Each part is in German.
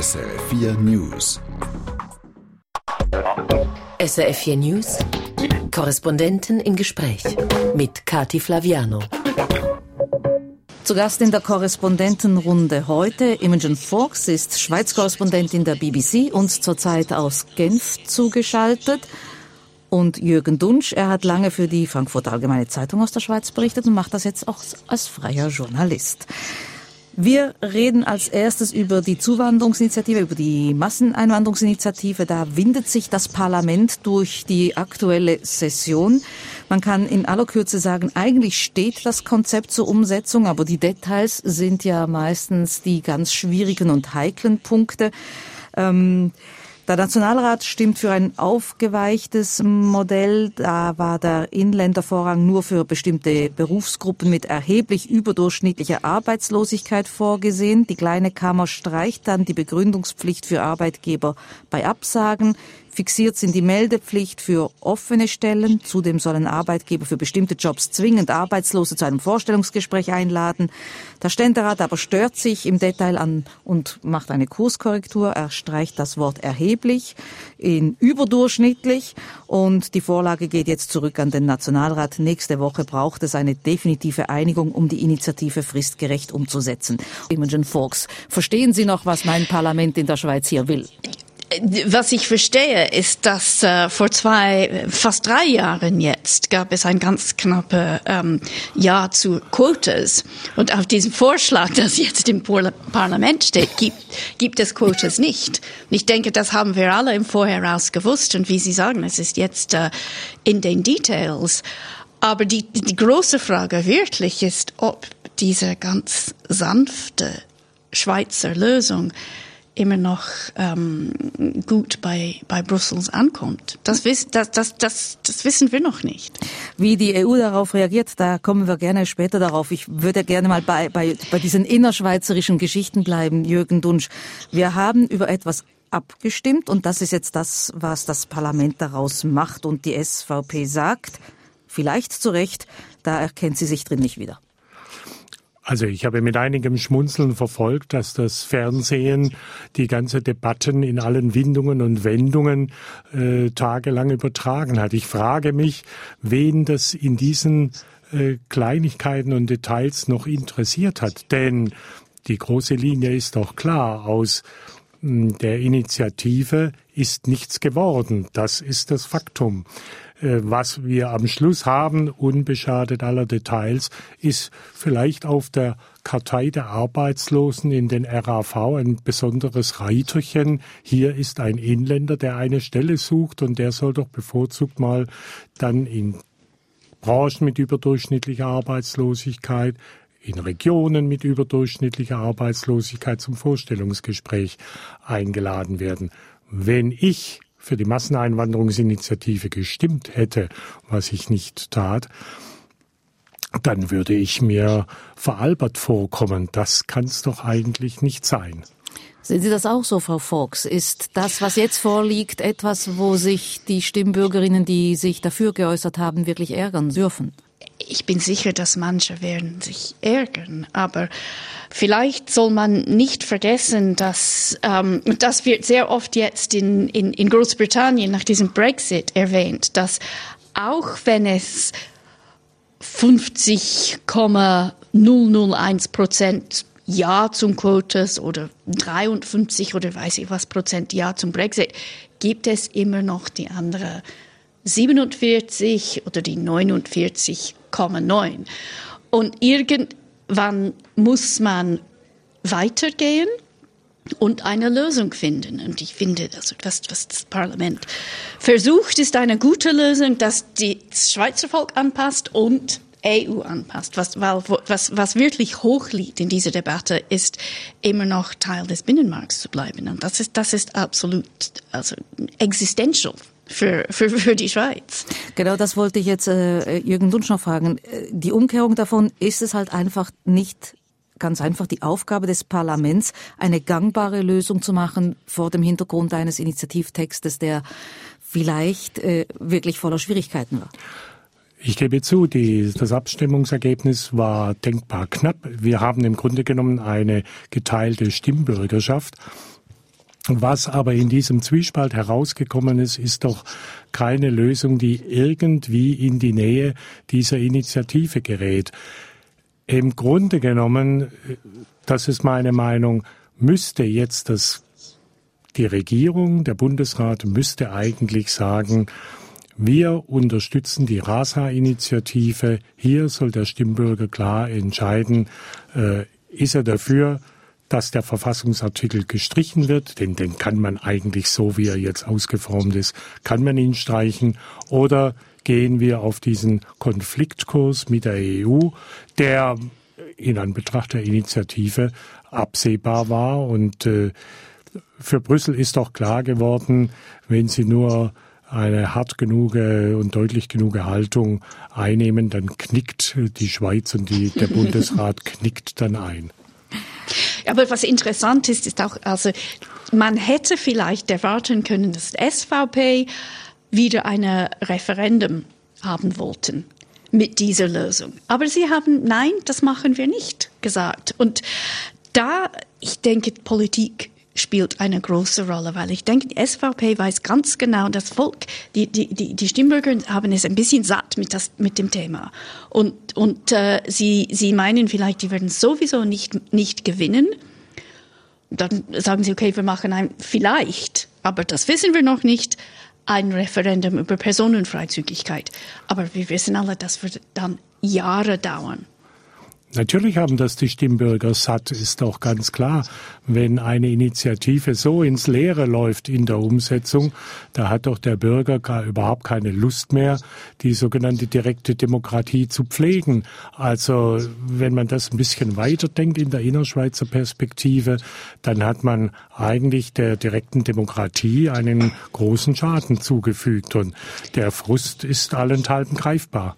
SRF4 News. SRF4 News. Korrespondenten im Gespräch mit Kathi Flaviano. Zu Gast in der Korrespondentenrunde heute Imogen Foulkes ist Schweiz-Korrespondentin der BBC, uns zurzeit aus Genf zugeschaltet. Und Jürgen Dunsch, er hat lange für die Frankfurter Allgemeine Zeitung aus der Schweiz berichtet und macht das jetzt auch als freier Journalist. Wir reden als erstes über die Zuwanderungsinitiative, über die Masseneinwanderungsinitiative. Da windet sich das Parlament durch die aktuelle Session. Man kann in aller Kürze sagen, eigentlich steht das Konzept zur Umsetzung, aber die Details sind ja meistens die ganz schwierigen und heiklen Punkte. Der Nationalrat stimmt für ein aufgeweichtes Modell. Da war der Inländervorrang nur für bestimmte Berufsgruppen mit erheblich überdurchschnittlicher Arbeitslosigkeit vorgesehen. Die kleine Kammer streicht dann die Begründungspflicht für Arbeitgeber bei Absagen. Fixiert sind die Meldepflicht für offene Stellen. Zudem sollen Arbeitgeber für bestimmte Jobs zwingend Arbeitslose zu einem Vorstellungsgespräch einladen. Der Ständerat aber stört sich im Detail an und macht eine Kurskorrektur. Er streicht das Wort erheblich in überdurchschnittlich. Und die Vorlage geht jetzt zurück an den Nationalrat. Nächste Woche braucht es eine definitive Einigung, um die Initiative fristgerecht umzusetzen. Imogen Foulkes, verstehen Sie noch, was mein Parlament in der Schweiz hier will? Was ich verstehe, ist, dass vor fast 3 Jahren jetzt gab es ein ganz knappe Ja zu Quotas. Und auf diesen Vorschlag, das jetzt im Parlament steht, gibt es Quotas nicht. Und ich denke, das haben wir alle im Vorhinein gewusst. Und wie Sie sagen, es ist jetzt in den Details. Aber die große Frage wirklich ist, ob diese ganz sanfte Schweizer Lösung immer noch gut bei Brüssel ankommt. Das wissen wir noch nicht. Wie die EU darauf reagiert, da kommen wir gerne später darauf. Ich würde gerne mal bei diesen innerschweizerischen Geschichten bleiben, Jürgen Dunsch. Wir haben über etwas abgestimmt und das ist jetzt das, was das Parlament daraus macht und die SVP sagt, vielleicht zu Recht, da erkennt sie sich drin nicht wieder. Also ich habe mit einigem Schmunzeln verfolgt, dass das Fernsehen die ganze Debatten in allen Windungen und Wendungen tagelang übertragen hat. Ich frage mich, wen das in diesen Kleinigkeiten und Details noch interessiert hat. Denn die große Linie ist doch klar, aus der Initiative ist nichts geworden. Das ist das Faktum. Was wir am Schluss haben, unbeschadet aller Details, ist vielleicht auf der Kartei der Arbeitslosen in den RAV ein besonderes Reiterchen. Hier ist ein Inländer, der eine Stelle sucht und der soll doch bevorzugt mal dann in Branchen mit überdurchschnittlicher Arbeitslosigkeit, in Regionen mit überdurchschnittlicher Arbeitslosigkeit zum Vorstellungsgespräch eingeladen werden. Wenn ich für die Masseneinwanderungsinitiative gestimmt hätte, was ich nicht tat, dann würde ich mir veralbert vorkommen. Das kann es doch eigentlich nicht sein. Sehen Sie das auch so, Frau Foulkes? Ist das, was jetzt vorliegt, etwas, wo sich die Stimmbürgerinnen, die sich dafür geäußert haben, wirklich ärgern dürfen? Ich bin sicher, dass manche werden sich ärgern, aber vielleicht soll man nicht vergessen, dass das wird sehr oft jetzt in Großbritannien nach diesem Brexit erwähnt, dass auch wenn es 50,001% Ja zum Quotas oder 53 oder weiß ich was Prozent Ja zum Brexit, gibt es immer noch die andere 47 oder die 49,9. Und irgendwann muss man weitergehen und eine Lösung finden. Und ich finde, also was das Parlament versucht, ist eine gute Lösung, dass das Schweizer Volk anpasst und EU anpasst. Was wirklich hoch liegt in dieser Debatte, ist immer noch Teil des Binnenmarkts zu bleiben. Und das ist absolut existential. Für die Schweiz. Genau, das wollte ich jetzt Jürgen Dunsch noch fragen. Die Umkehrung davon, ist es halt einfach nicht ganz einfach die Aufgabe des Parlaments, eine gangbare Lösung zu machen vor dem Hintergrund eines Initiativtextes, der vielleicht wirklich voller Schwierigkeiten war? Ich gebe zu, das Abstimmungsergebnis war denkbar knapp. Wir haben im Grunde genommen eine geteilte Stimmbürgerschaft. Was aber in diesem Zwiespalt herausgekommen ist, ist doch keine Lösung, die irgendwie in die Nähe dieser Initiative gerät. Im Grunde genommen, das ist meine Meinung, müsste jetzt die Regierung, der Bundesrat müsste eigentlich sagen, wir unterstützen die RASA-Initiative. Hier soll der Stimmbürger klar entscheiden, ist er dafür, dass der Verfassungsartikel gestrichen wird, denn den kann man eigentlich so, wie er jetzt ausgeformt ist, kann man ihn streichen, oder gehen wir auf diesen Konfliktkurs mit der EU, der in Anbetracht der Initiative absehbar war. Und für Brüssel ist doch klar geworden, wenn sie nur eine hart genug und deutlich genug Haltung einnehmen, dann knickt die Schweiz und der Bundesrat knickt dann ein. Aber was interessant ist, ist auch, also man hätte vielleicht erwarten können, dass die SVP wieder ein Referendum haben wollten mit dieser Lösung. Aber sie haben, nein, das machen wir nicht, gesagt. Und da, ich denke, Politik spielt eine große Rolle, weil ich denke, die SVP weiß ganz genau, das Volk, die Stimmbürger haben es ein bisschen satt mit dem Thema. Und sie meinen vielleicht, die werden sowieso nicht gewinnen. Dann sagen sie, okay, wir machen vielleicht, aber das wissen wir noch nicht, ein Referendum über Personenfreizügigkeit. Aber wir wissen alle, das wird dann Jahre dauern. Natürlich haben das die Stimmbürger satt, ist doch ganz klar. Wenn eine Initiative so ins Leere läuft in der Umsetzung, da hat doch der Bürger gar überhaupt keine Lust mehr, die sogenannte direkte Demokratie zu pflegen. Also wenn man das ein bisschen weiterdenkt in der Innerschweizer Perspektive, dann hat man eigentlich der direkten Demokratie einen großen Schaden zugefügt. Und der Frust ist allenthalben greifbar.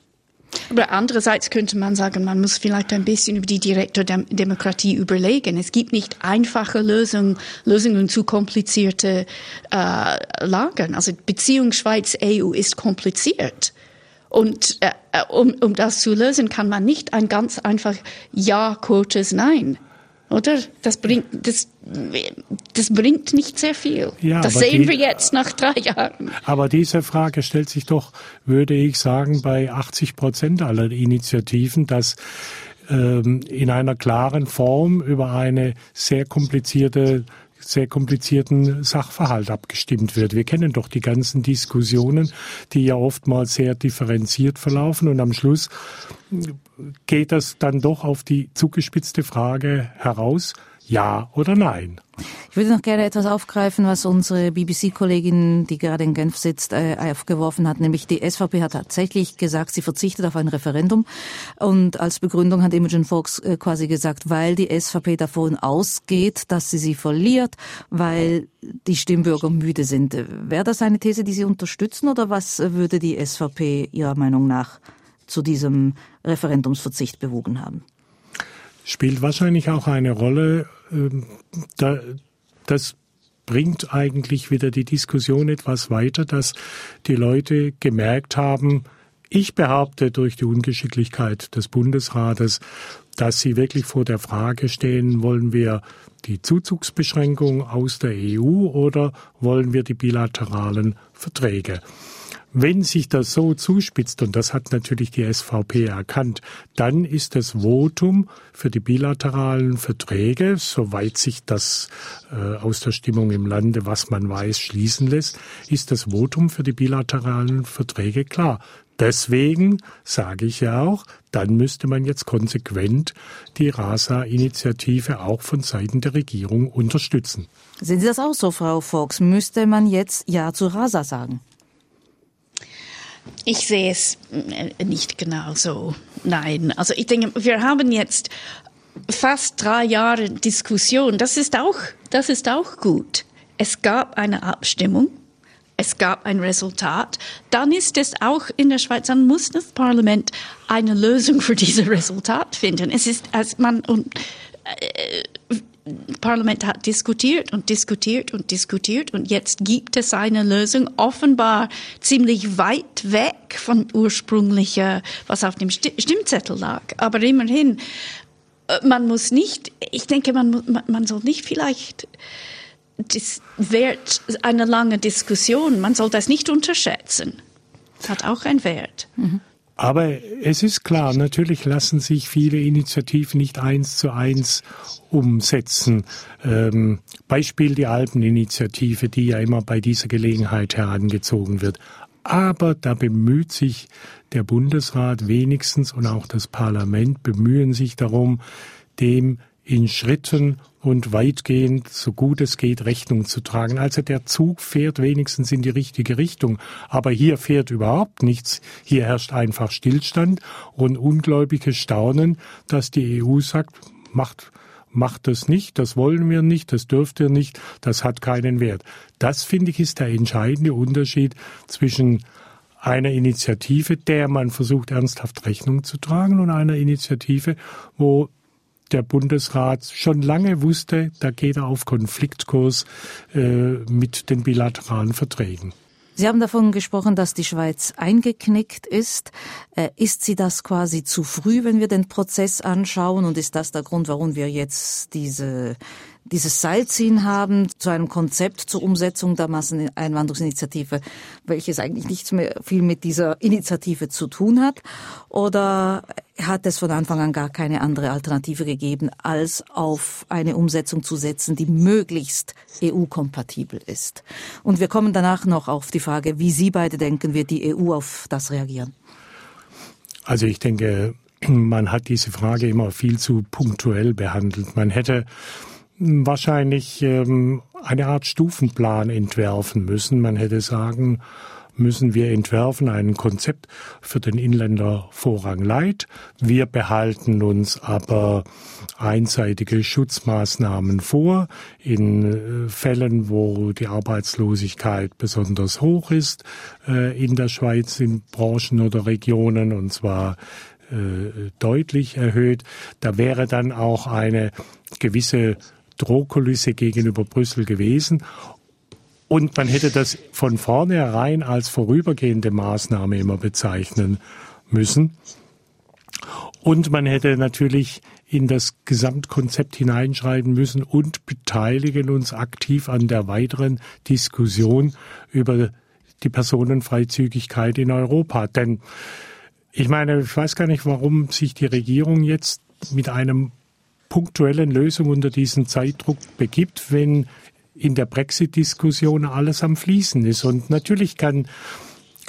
Aber andererseits könnte man sagen, man muss vielleicht ein bisschen über die direkte Demokratie überlegen. Es gibt nicht einfache Lösungen zu komplizierte Lagen. Also die Beziehung Schweiz-EU ist kompliziert. Und um das zu lösen, kann man nicht ein ganz einfach Ja, kurzes Nein. Oder? Das bringt nicht sehr viel. Ja, das sehen wir jetzt nach 3 Jahren. Aber diese Frage stellt sich doch, würde ich sagen, bei 80% aller Initiativen, dass in einer klaren Form über einen sehr komplizierten Sachverhalt abgestimmt wird. Wir kennen doch die ganzen Diskussionen, die ja oftmals sehr differenziert verlaufen, und am Schluss geht das dann doch auf die zugespitzte Frage heraus, ja oder nein. Ich würde noch gerne etwas aufgreifen, was unsere BBC-Kollegin, die gerade in Genf sitzt, aufgeworfen hat. Nämlich die SVP hat tatsächlich gesagt, sie verzichtet auf ein Referendum. Und als Begründung hat Imogen Foulkes quasi gesagt, weil die SVP davon ausgeht, dass sie verliert, weil die Stimmbürger müde sind. Wäre das eine These, die Sie unterstützen, oder was würde die SVP Ihrer Meinung nach zu diesem Referendumsverzicht bewogen haben? Spielt wahrscheinlich auch eine Rolle. Das bringt eigentlich wieder die Diskussion etwas weiter, dass die Leute gemerkt haben, ich behaupte, durch die Ungeschicklichkeit des Bundesrates, dass sie wirklich vor der Frage stehen, wollen wir die Zuzugsbeschränkung aus der EU oder wollen wir die bilateralen Verträge? Wenn sich das so zuspitzt, und das hat natürlich die SVP erkannt, dann ist das Votum für die bilateralen Verträge, soweit sich das aus der Stimmung im Lande, was man weiß, schließen lässt, ist das Votum für die bilateralen Verträge klar. Deswegen sage ich ja auch, dann müsste man jetzt konsequent die RASA-Initiative auch von Seiten der Regierung unterstützen. Sehen Sie das auch so, Frau Foulkes? Müsste man jetzt Ja zu RASA sagen? Ich sehe es nicht genau so. Nein, also ich denke, wir haben jetzt fast 3 Jahre Diskussion. Das ist auch gut. Es gab eine Abstimmung, es gab ein Resultat. Dann ist es auch in der Schweiz, dann muss das Parlament eine Lösung für dieses Resultat finden. Es ist, als man Parlament hat diskutiert und jetzt gibt es eine Lösung, offenbar ziemlich weit weg von ursprünglichen, was auf dem Stimmzettel lag. Aber immerhin, man muss nicht, ich denke, man soll nicht vielleicht das Wert einer langen Diskussion. Man soll das nicht unterschätzen. Das hat auch einen Wert. Mhm. Aber es ist klar, natürlich lassen sich viele Initiativen nicht 1 zu 1 umsetzen. Beispiel die Alpeninitiative, die ja immer bei dieser Gelegenheit herangezogen wird. Aber da bemüht sich der Bundesrat wenigstens und auch das Parlament bemühen sich darum, dem in Schritten und weitgehend, so gut es geht, Rechnung zu tragen. Also der Zug fährt wenigstens in die richtige Richtung. Aber hier fährt überhaupt nichts. Hier herrscht einfach Stillstand und ungläubiges Staunen, dass die EU sagt, macht das nicht, das wollen wir nicht, das dürft ihr nicht, das hat keinen Wert. Das, finde ich, ist der entscheidende Unterschied zwischen einer Initiative, der man versucht, ernsthaft Rechnung zu tragen, und einer Initiative, wo der Bundesrat schon lange wusste, da geht er auf Konfliktkurs mit den bilateralen Verträgen. Sie haben davon gesprochen, dass die Schweiz eingeknickt ist. Ist sie das quasi zu früh, wenn wir den Prozess anschauen? Und ist das der Grund, warum wir jetzt dieses Seilziehen haben zu einem Konzept zur Umsetzung der Masseneinwanderungsinitiative, welches eigentlich nichts mehr viel mit dieser Initiative zu tun hat? Oder hat es von Anfang an gar keine andere Alternative gegeben, als auf eine Umsetzung zu setzen, die möglichst EU-kompatibel ist? Und wir kommen danach noch auf die Frage, wie Sie beide denken, wird die EU auf das reagieren? Also ich denke, man hat diese Frage immer viel zu punktuell behandelt. Man hätte wahrscheinlich eine Art Stufenplan entwerfen müssen. Man hätte sagen müssen, wir entwerfen ein Konzept für den Inländervorrang Light. Wir behalten uns aber einseitige Schutzmaßnahmen vor in Fällen, wo die Arbeitslosigkeit besonders hoch ist in der Schweiz, in Branchen oder Regionen, und zwar deutlich erhöht. Da wäre dann auch eine gewisse Drohkulisse gegenüber Brüssel gewesen. Und man hätte das von vornherein als vorübergehende Maßnahme immer bezeichnen müssen. Und man hätte natürlich in das Gesamtkonzept hineinschreiben müssen und beteiligen uns aktiv an der weiteren Diskussion über die Personenfreizügigkeit in Europa. Denn ich meine, ich weiß gar nicht, warum sich die Regierung jetzt mit einer punktuellen Lösung unter diesen Zeitdruck begibt, wenn in der Brexit-Diskussion alles am Fließen ist. Und natürlich kann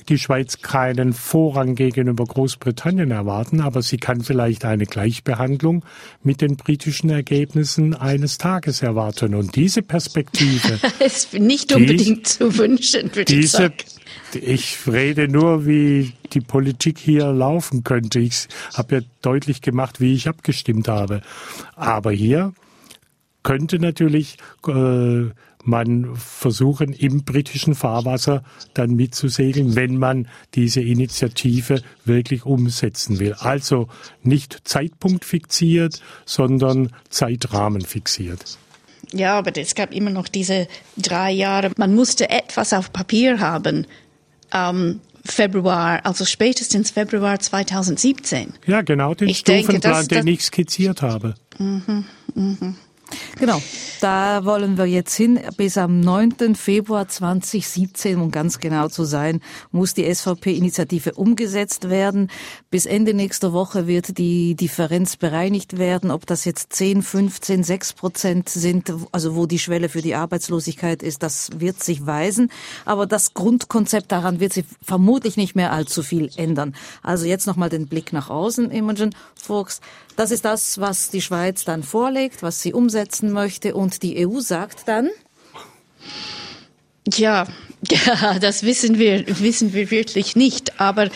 die Schweiz keinen Vorrang gegenüber Großbritannien erwarten, aber sie kann vielleicht eine Gleichbehandlung mit den britischen Ergebnissen eines Tages erwarten. Und diese Perspektive ist nicht unbedingt zu wünschen, würde ich sagen. Ich rede nur, wie die Politik hier laufen könnte. Ich habe ja deutlich gemacht, wie ich abgestimmt habe. Aber hier könnte natürlich man versuchen, im britischen Fahrwasser dann mitzusegeln, wenn man diese Initiative wirklich umsetzen will. Also nicht Zeitpunkt fixiert, sondern Zeitrahmen fixiert. Ja, aber es gab immer noch diese 3 Jahre. Man musste etwas auf Papier haben. Februar, also spätestens Februar 2017. Ja, genau, den Stufenplan, den ich skizziert habe. Mhm, mhm. Genau, da wollen wir jetzt hin. Bis am 9. Februar 2017, um ganz genau zu sein, muss die SVP-Initiative umgesetzt werden. Bis Ende nächster Woche wird die Differenz bereinigt werden, ob das jetzt 10, 15, 6% sind, also wo die Schwelle für die Arbeitslosigkeit ist, das wird sich weisen. Aber das Grundkonzept daran wird sich vermutlich nicht mehr allzu viel ändern. Also jetzt nochmal den Blick nach außen, Imogen Foulkes. Das ist das, was die Schweiz dann vorlegt, was sie umsetzen möchte. Und die EU sagt dann? Ja, das wissen wir wirklich nicht. Aber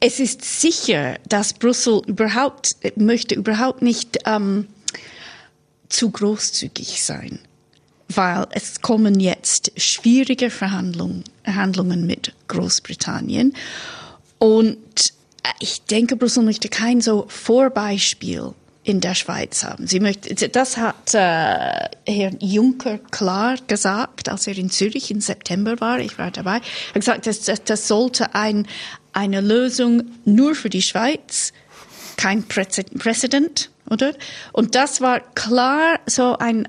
es ist sicher, dass Brüssel überhaupt nicht zu großzügig sein. Weil es kommen jetzt schwierige Verhandlungen mit Großbritannien. Und ich denke, Brüssel möchte kein so Vorbeispiel in der Schweiz haben. Das hat Herr Juncker klar gesagt, als er in Zürich im September war. Ich war dabei. Er hat gesagt, das sollte eine Lösung nur für die Schweiz, kein Präzedent oder? Und das war klar so ein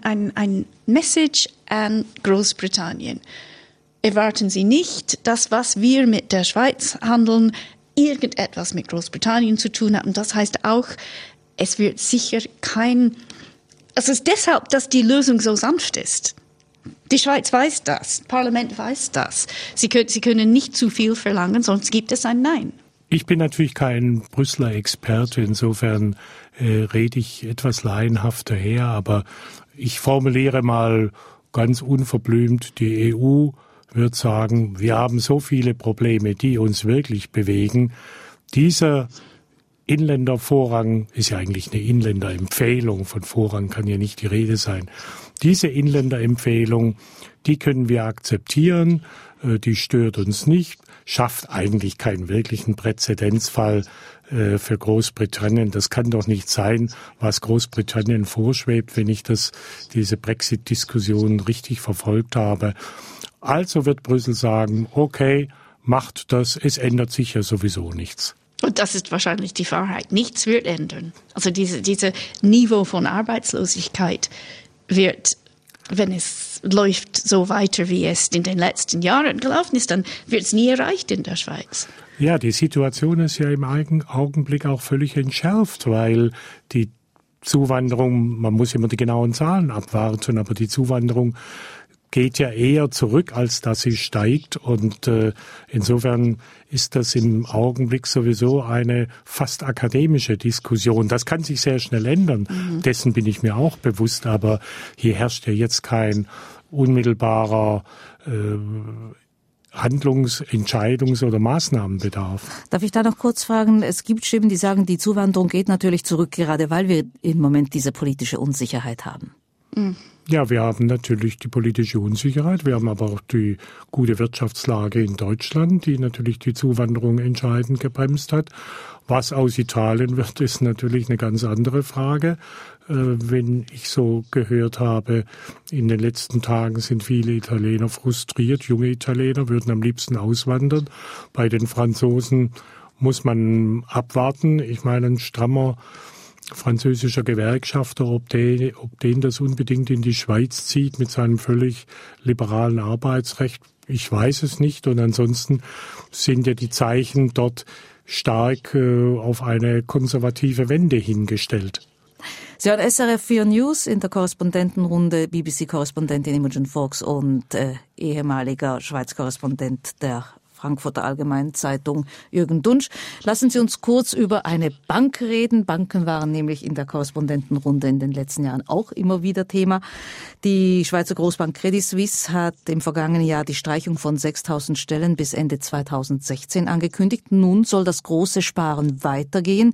Message an Großbritannien. Erwarten Sie nicht, dass was wir mit der Schweiz handeln, irgendetwas mit Großbritannien zu tun hat. Und das heißt auch, es wird sicher kein... Also es ist deshalb, dass die Lösung so sanft ist. Die Schweiz weiß das, das Parlament weiß das. Sie können nicht zu viel verlangen, sonst gibt es ein Nein. Ich bin natürlich kein Brüsseler Experte, insofern rede ich etwas laienhaft daher, aber ich formuliere mal ganz unverblümt, die EU wird sagen, wir haben so viele Probleme, die uns wirklich bewegen. Dieser Inländervorrang ist ja eigentlich eine Inländerempfehlung, von Vorrang kann ja nicht die Rede sein. Diese Inländerempfehlung, die können wir akzeptieren, die stört uns nicht, schafft eigentlich keinen wirklichen Präzedenzfall für Großbritannien. Das kann doch nicht sein, was Großbritannien vorschwebt, wenn ich diese Brexit-Diskussion richtig verfolgt habe. Also wird Brüssel sagen, okay, macht das, es ändert sich ja sowieso nichts. Und das ist wahrscheinlich die Wahrheit. Nichts wird ändern. Also diese Niveau von Arbeitslosigkeit wird, wenn es läuft so weiter, wie es in den letzten Jahren gelaufen ist, dann wird es nie erreicht in der Schweiz. Ja, die Situation ist ja im Augenblick auch völlig entschärft, weil die Zuwanderung, man muss immer die genauen Zahlen abwarten, aber die Zuwanderung geht ja eher zurück, als dass sie steigt. Und insofern ist das im Augenblick sowieso eine fast akademische Diskussion. Das kann sich sehr schnell ändern. Mhm. Dessen bin ich mir auch bewusst. Aber hier herrscht ja jetzt kein unmittelbarer Handlungs-, Entscheidungs- oder Maßnahmenbedarf. Darf ich da noch kurz fragen? Es gibt Stimmen, die sagen, die Zuwanderung geht natürlich zurück, gerade weil wir im Moment diese politische Unsicherheit haben. Mhm. Ja, wir haben natürlich die politische Unsicherheit, wir haben aber auch die gute Wirtschaftslage in Deutschland, die natürlich die Zuwanderung entscheidend gebremst hat. Was aus Italien wird, ist natürlich eine ganz andere Frage. Wenn ich so gehört habe, in den letzten Tagen sind viele Italiener frustriert, junge Italiener würden am liebsten auswandern. Bei den Franzosen muss man abwarten. Ich meine, ein strammer französischer Gewerkschafter, ob den das unbedingt in die Schweiz zieht mit seinem völlig liberalen Arbeitsrecht, ich weiß es nicht. Und ansonsten sind ja die Zeichen dort stark auf eine konservative Wende hingestellt. Sie hören SRF 4 News in der Korrespondentenrunde, BBC-Korrespondentin Imogen Foulkes und ehemaliger Schweiz-Korrespondent der Frankfurter Allgemeinen Zeitung Jürgen Dunsch. Lassen Sie uns kurz über eine Bank reden. Banken waren nämlich in der Korrespondentenrunde in den letzten Jahren auch immer wieder Thema. Die Schweizer Großbank Credit Suisse hat im vergangenen Jahr die Streichung von 6.000 Stellen bis Ende 2016 angekündigt. Nun soll das große Sparen weitergehen.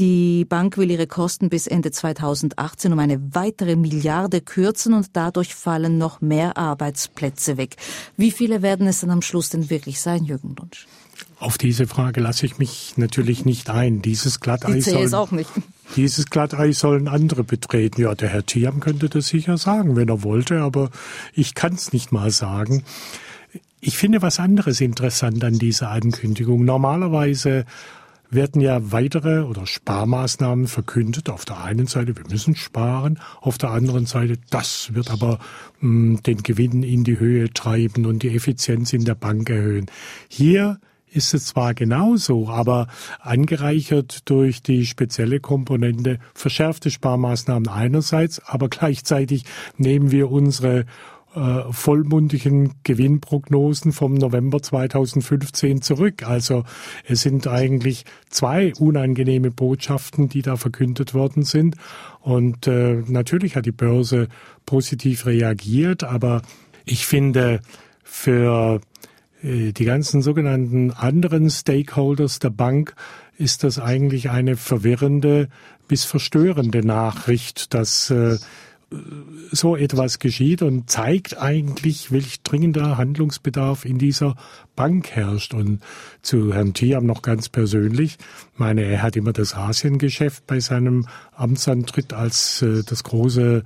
Die Bank will ihre Kosten bis Ende 2018 um eine weitere Milliarde kürzen und dadurch fallen noch mehr Arbeitsplätze weg. Wie viele werden es dann am Schluss denn wirklich sein, Jürgen Dunsch? Auf diese Frage lasse ich mich natürlich nicht ein. Dieses Glattei sollen andere betreten. Ja, der Herr Thiam könnte das sicher sagen, wenn er wollte, aber ich kann es nicht mal sagen. Ich finde was anderes interessant an dieser Ankündigung. Normalerweise werden ja weitere oder Sparmaßnahmen verkündet. Auf der einen Seite, wir müssen sparen. Auf der anderen Seite, das wird aber den Gewinn in die Höhe treiben und die Effizienz in der Bank erhöhen. Hier ist es zwar genauso, aber angereichert durch die spezielle Komponente verschärfte Sparmaßnahmen einerseits, aber gleichzeitig nehmen wir unsere vollmundigen Gewinnprognosen vom November 2015 zurück. Also es sind eigentlich zwei unangenehme Botschaften, die da verkündet worden sind. Und natürlich hat die Börse positiv reagiert, aber ich finde für die ganzen sogenannten anderen Stakeholders der Bank ist das eigentlich eine verwirrende bis verstörende Nachricht, dass so etwas geschieht und zeigt eigentlich, welch dringender Handlungsbedarf in dieser Bank herrscht. Und zu Herrn Thiam noch ganz persönlich, meine, er hat immer das Asiengeschäft bei seinem Amtsantritt als das große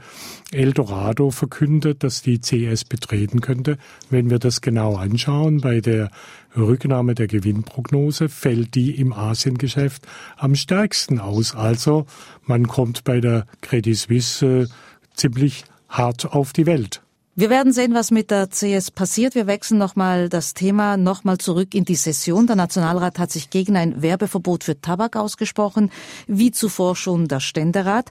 Eldorado verkündet, dass die CS betreten könnte. Wenn wir das genau anschauen, bei der Rücknahme der Gewinnprognose fällt die im Asiengeschäft am stärksten aus. Also man kommt bei der Credit Suisse ziemlich hart auf die Welt. Wir werden sehen, was mit der CS passiert. Wir wechseln nochmal das Thema, nochmal zurück in die Session. Der Nationalrat hat sich gegen ein Werbeverbot für Tabak ausgesprochen, wie zuvor schon der Ständerat.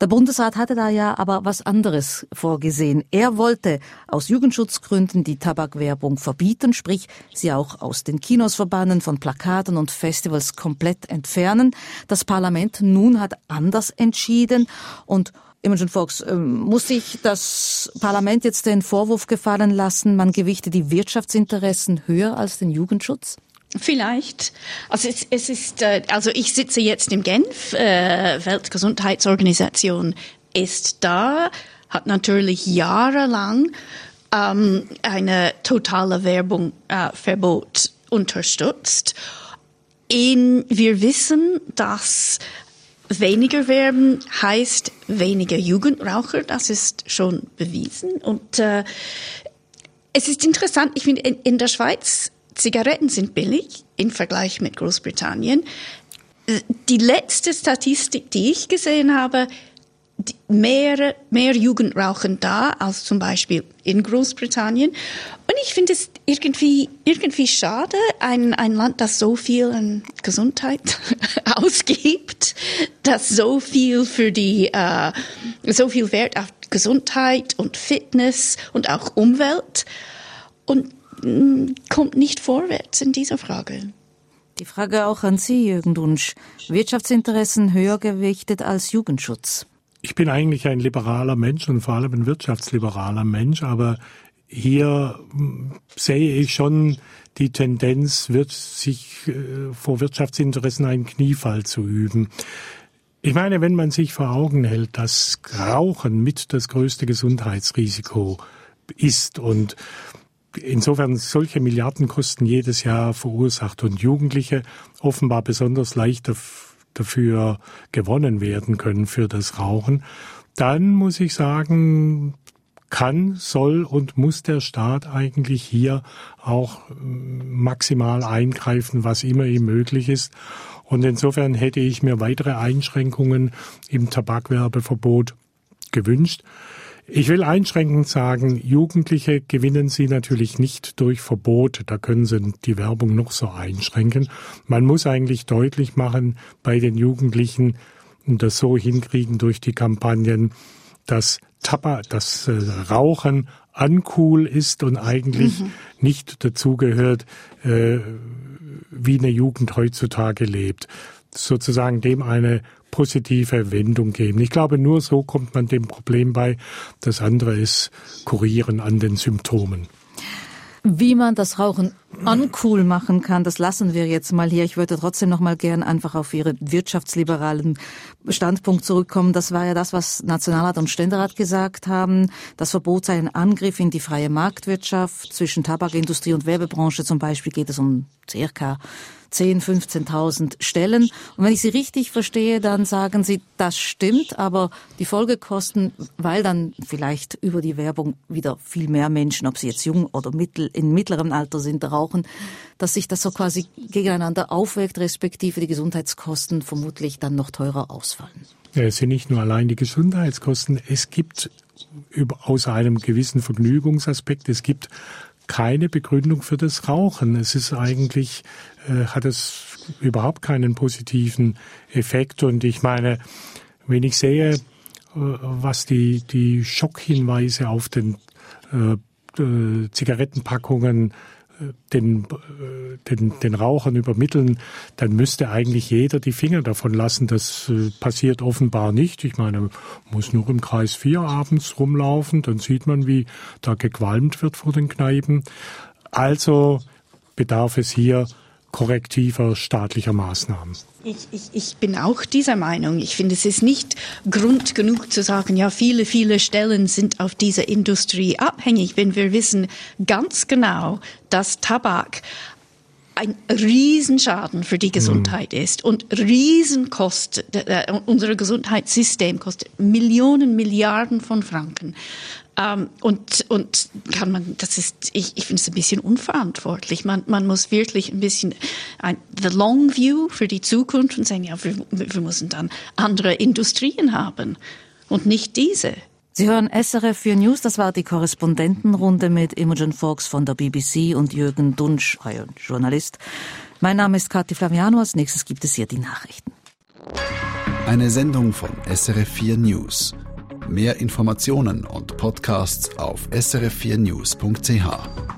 Der Bundesrat hatte da ja aber was anderes vorgesehen. Er wollte aus Jugendschutzgründen die Tabakwerbung verbieten, sprich sie auch aus den Kinos verbannen, von Plakaten und Festivals komplett entfernen. Das Parlament nun hat anders entschieden und Imogen Foulkes, muss sich das Parlament jetzt den Vorwurf gefallen lassen, man gewichte die Wirtschaftsinteressen höher als den Jugendschutz? Vielleicht. Also es ist, also ich sitze jetzt in Genf, Weltgesundheitsorganisation ist da, hat natürlich jahrelang eine totale Werbung, Verbot unterstützt. Wir wissen, dass weniger werben heißt weniger Jugendraucher, das ist schon bewiesen. Und es ist interessant, ich finde, in der Schweiz, Zigaretten sind billig im Vergleich mit Großbritannien. Die letzte Statistik, die ich gesehen habe, mehr Jugend rauchen da als zum Beispiel in Großbritannien. Und ich finde es irgendwie schade, ein Land, das so viel an Gesundheit ausgibt, das so viel Wert auf Gesundheit und Fitness und auch Umwelt und kommt nicht vorwärts in dieser Frage. Die Frage auch an Sie, Jürgen Dunsch. Wirtschaftsinteressen höher gewichtet als Jugendschutz? Ich bin eigentlich ein liberaler Mensch und vor allem ein wirtschaftsliberaler Mensch, aber hier sehe ich schon, die Tendenz wird, sich vor Wirtschaftsinteressen einen Kniefall zu üben. Ich meine, wenn man sich vor Augen hält, dass Rauchen mit das größte Gesundheitsrisiko ist und insofern solche Milliardenkosten jedes Jahr verursacht und Jugendliche offenbar besonders leicht dafür gewonnen werden können für das Rauchen, dann muss ich sagen, kann, soll und muss der Staat eigentlich hier auch maximal eingreifen, was immer ihm möglich ist. Und insofern hätte ich mir weitere Einschränkungen im Tabakwerbeverbot gewünscht. Ich will einschränkend sagen, Jugendliche gewinnen sie natürlich nicht durch Verbote. Da können sie die Werbung noch so einschränken. Man muss eigentlich deutlich machen bei den Jugendlichen und das so hinkriegen durch die Kampagnen, dass Rauchen uncool ist und eigentlich nicht dazugehört, wie eine Jugend heutzutage lebt. Sozusagen dem eine positive Wendung geben. Ich glaube, nur so kommt man dem Problem bei. Das andere ist Kurieren an den Symptomen. Wie man das Rauchen uncool machen kann, das lassen wir jetzt mal hier. Ich würde trotzdem noch mal gern einfach auf Ihren wirtschaftsliberalen Standpunkt zurückkommen. Das war ja das, was Nationalrat und Ständerat gesagt haben. Das Verbot sei ein Angriff in die freie Marktwirtschaft. Zwischen Tabakindustrie und Werbebranche zum Beispiel geht es um ca. 10.000, 15.000 Stellen. Und wenn ich Sie richtig verstehe, dann sagen Sie, das stimmt, aber die Folgekosten, weil dann vielleicht über die Werbung wieder viel mehr Menschen, ob sie jetzt jung oder in mittlerem Alter sind, rauchen, dass sich das so quasi gegeneinander aufwägt, respektive die Gesundheitskosten vermutlich dann noch teurer ausfallen. Ja, es sind nicht nur allein die Gesundheitskosten. Es gibt, außer einem gewissen Vergnügungsaspekt, es gibt keine Begründung für das Rauchen. Es ist eigentlich, hat es überhaupt keinen positiven Effekt. Und ich meine, wenn ich sehe, was die Schockhinweise auf den Zigarettenpackungen den Rauchern übermitteln, dann müsste eigentlich jeder die Finger davon lassen. Das passiert offenbar nicht. Ich meine, man muss nur im Kreis 4 abends rumlaufen, dann sieht man, wie da gequalmt wird vor den Kneipen. Also bedarf es hier korrektiver staatlicher Maßnahmen. Ich bin auch dieser Meinung. Ich finde, es ist nicht Grund genug zu sagen, ja, viele Stellen sind auf dieser Industrie abhängig, wenn wir wissen ganz genau, dass Tabak ein Riesenschaden für die Gesundheit ist und Riesenkosten. Unser Gesundheitssystem kostet Milliarden von Franken. Und kann man, das ist, ich finde es ein bisschen unverantwortlich. Man muss wirklich ein bisschen the long view für die Zukunft und sagen, ja, wir müssen dann andere Industrien haben und nicht diese. Sie hören SRF4 News, das war die Korrespondentenrunde mit Imogen Foulkes von der BBC und Jürgen Dunsch, Journalist. Mein Name ist Kathi Flaviano, als nächstes gibt es hier die Nachrichten. Eine Sendung von SRF4 News. Mehr Informationen und Podcasts auf srf4news.ch.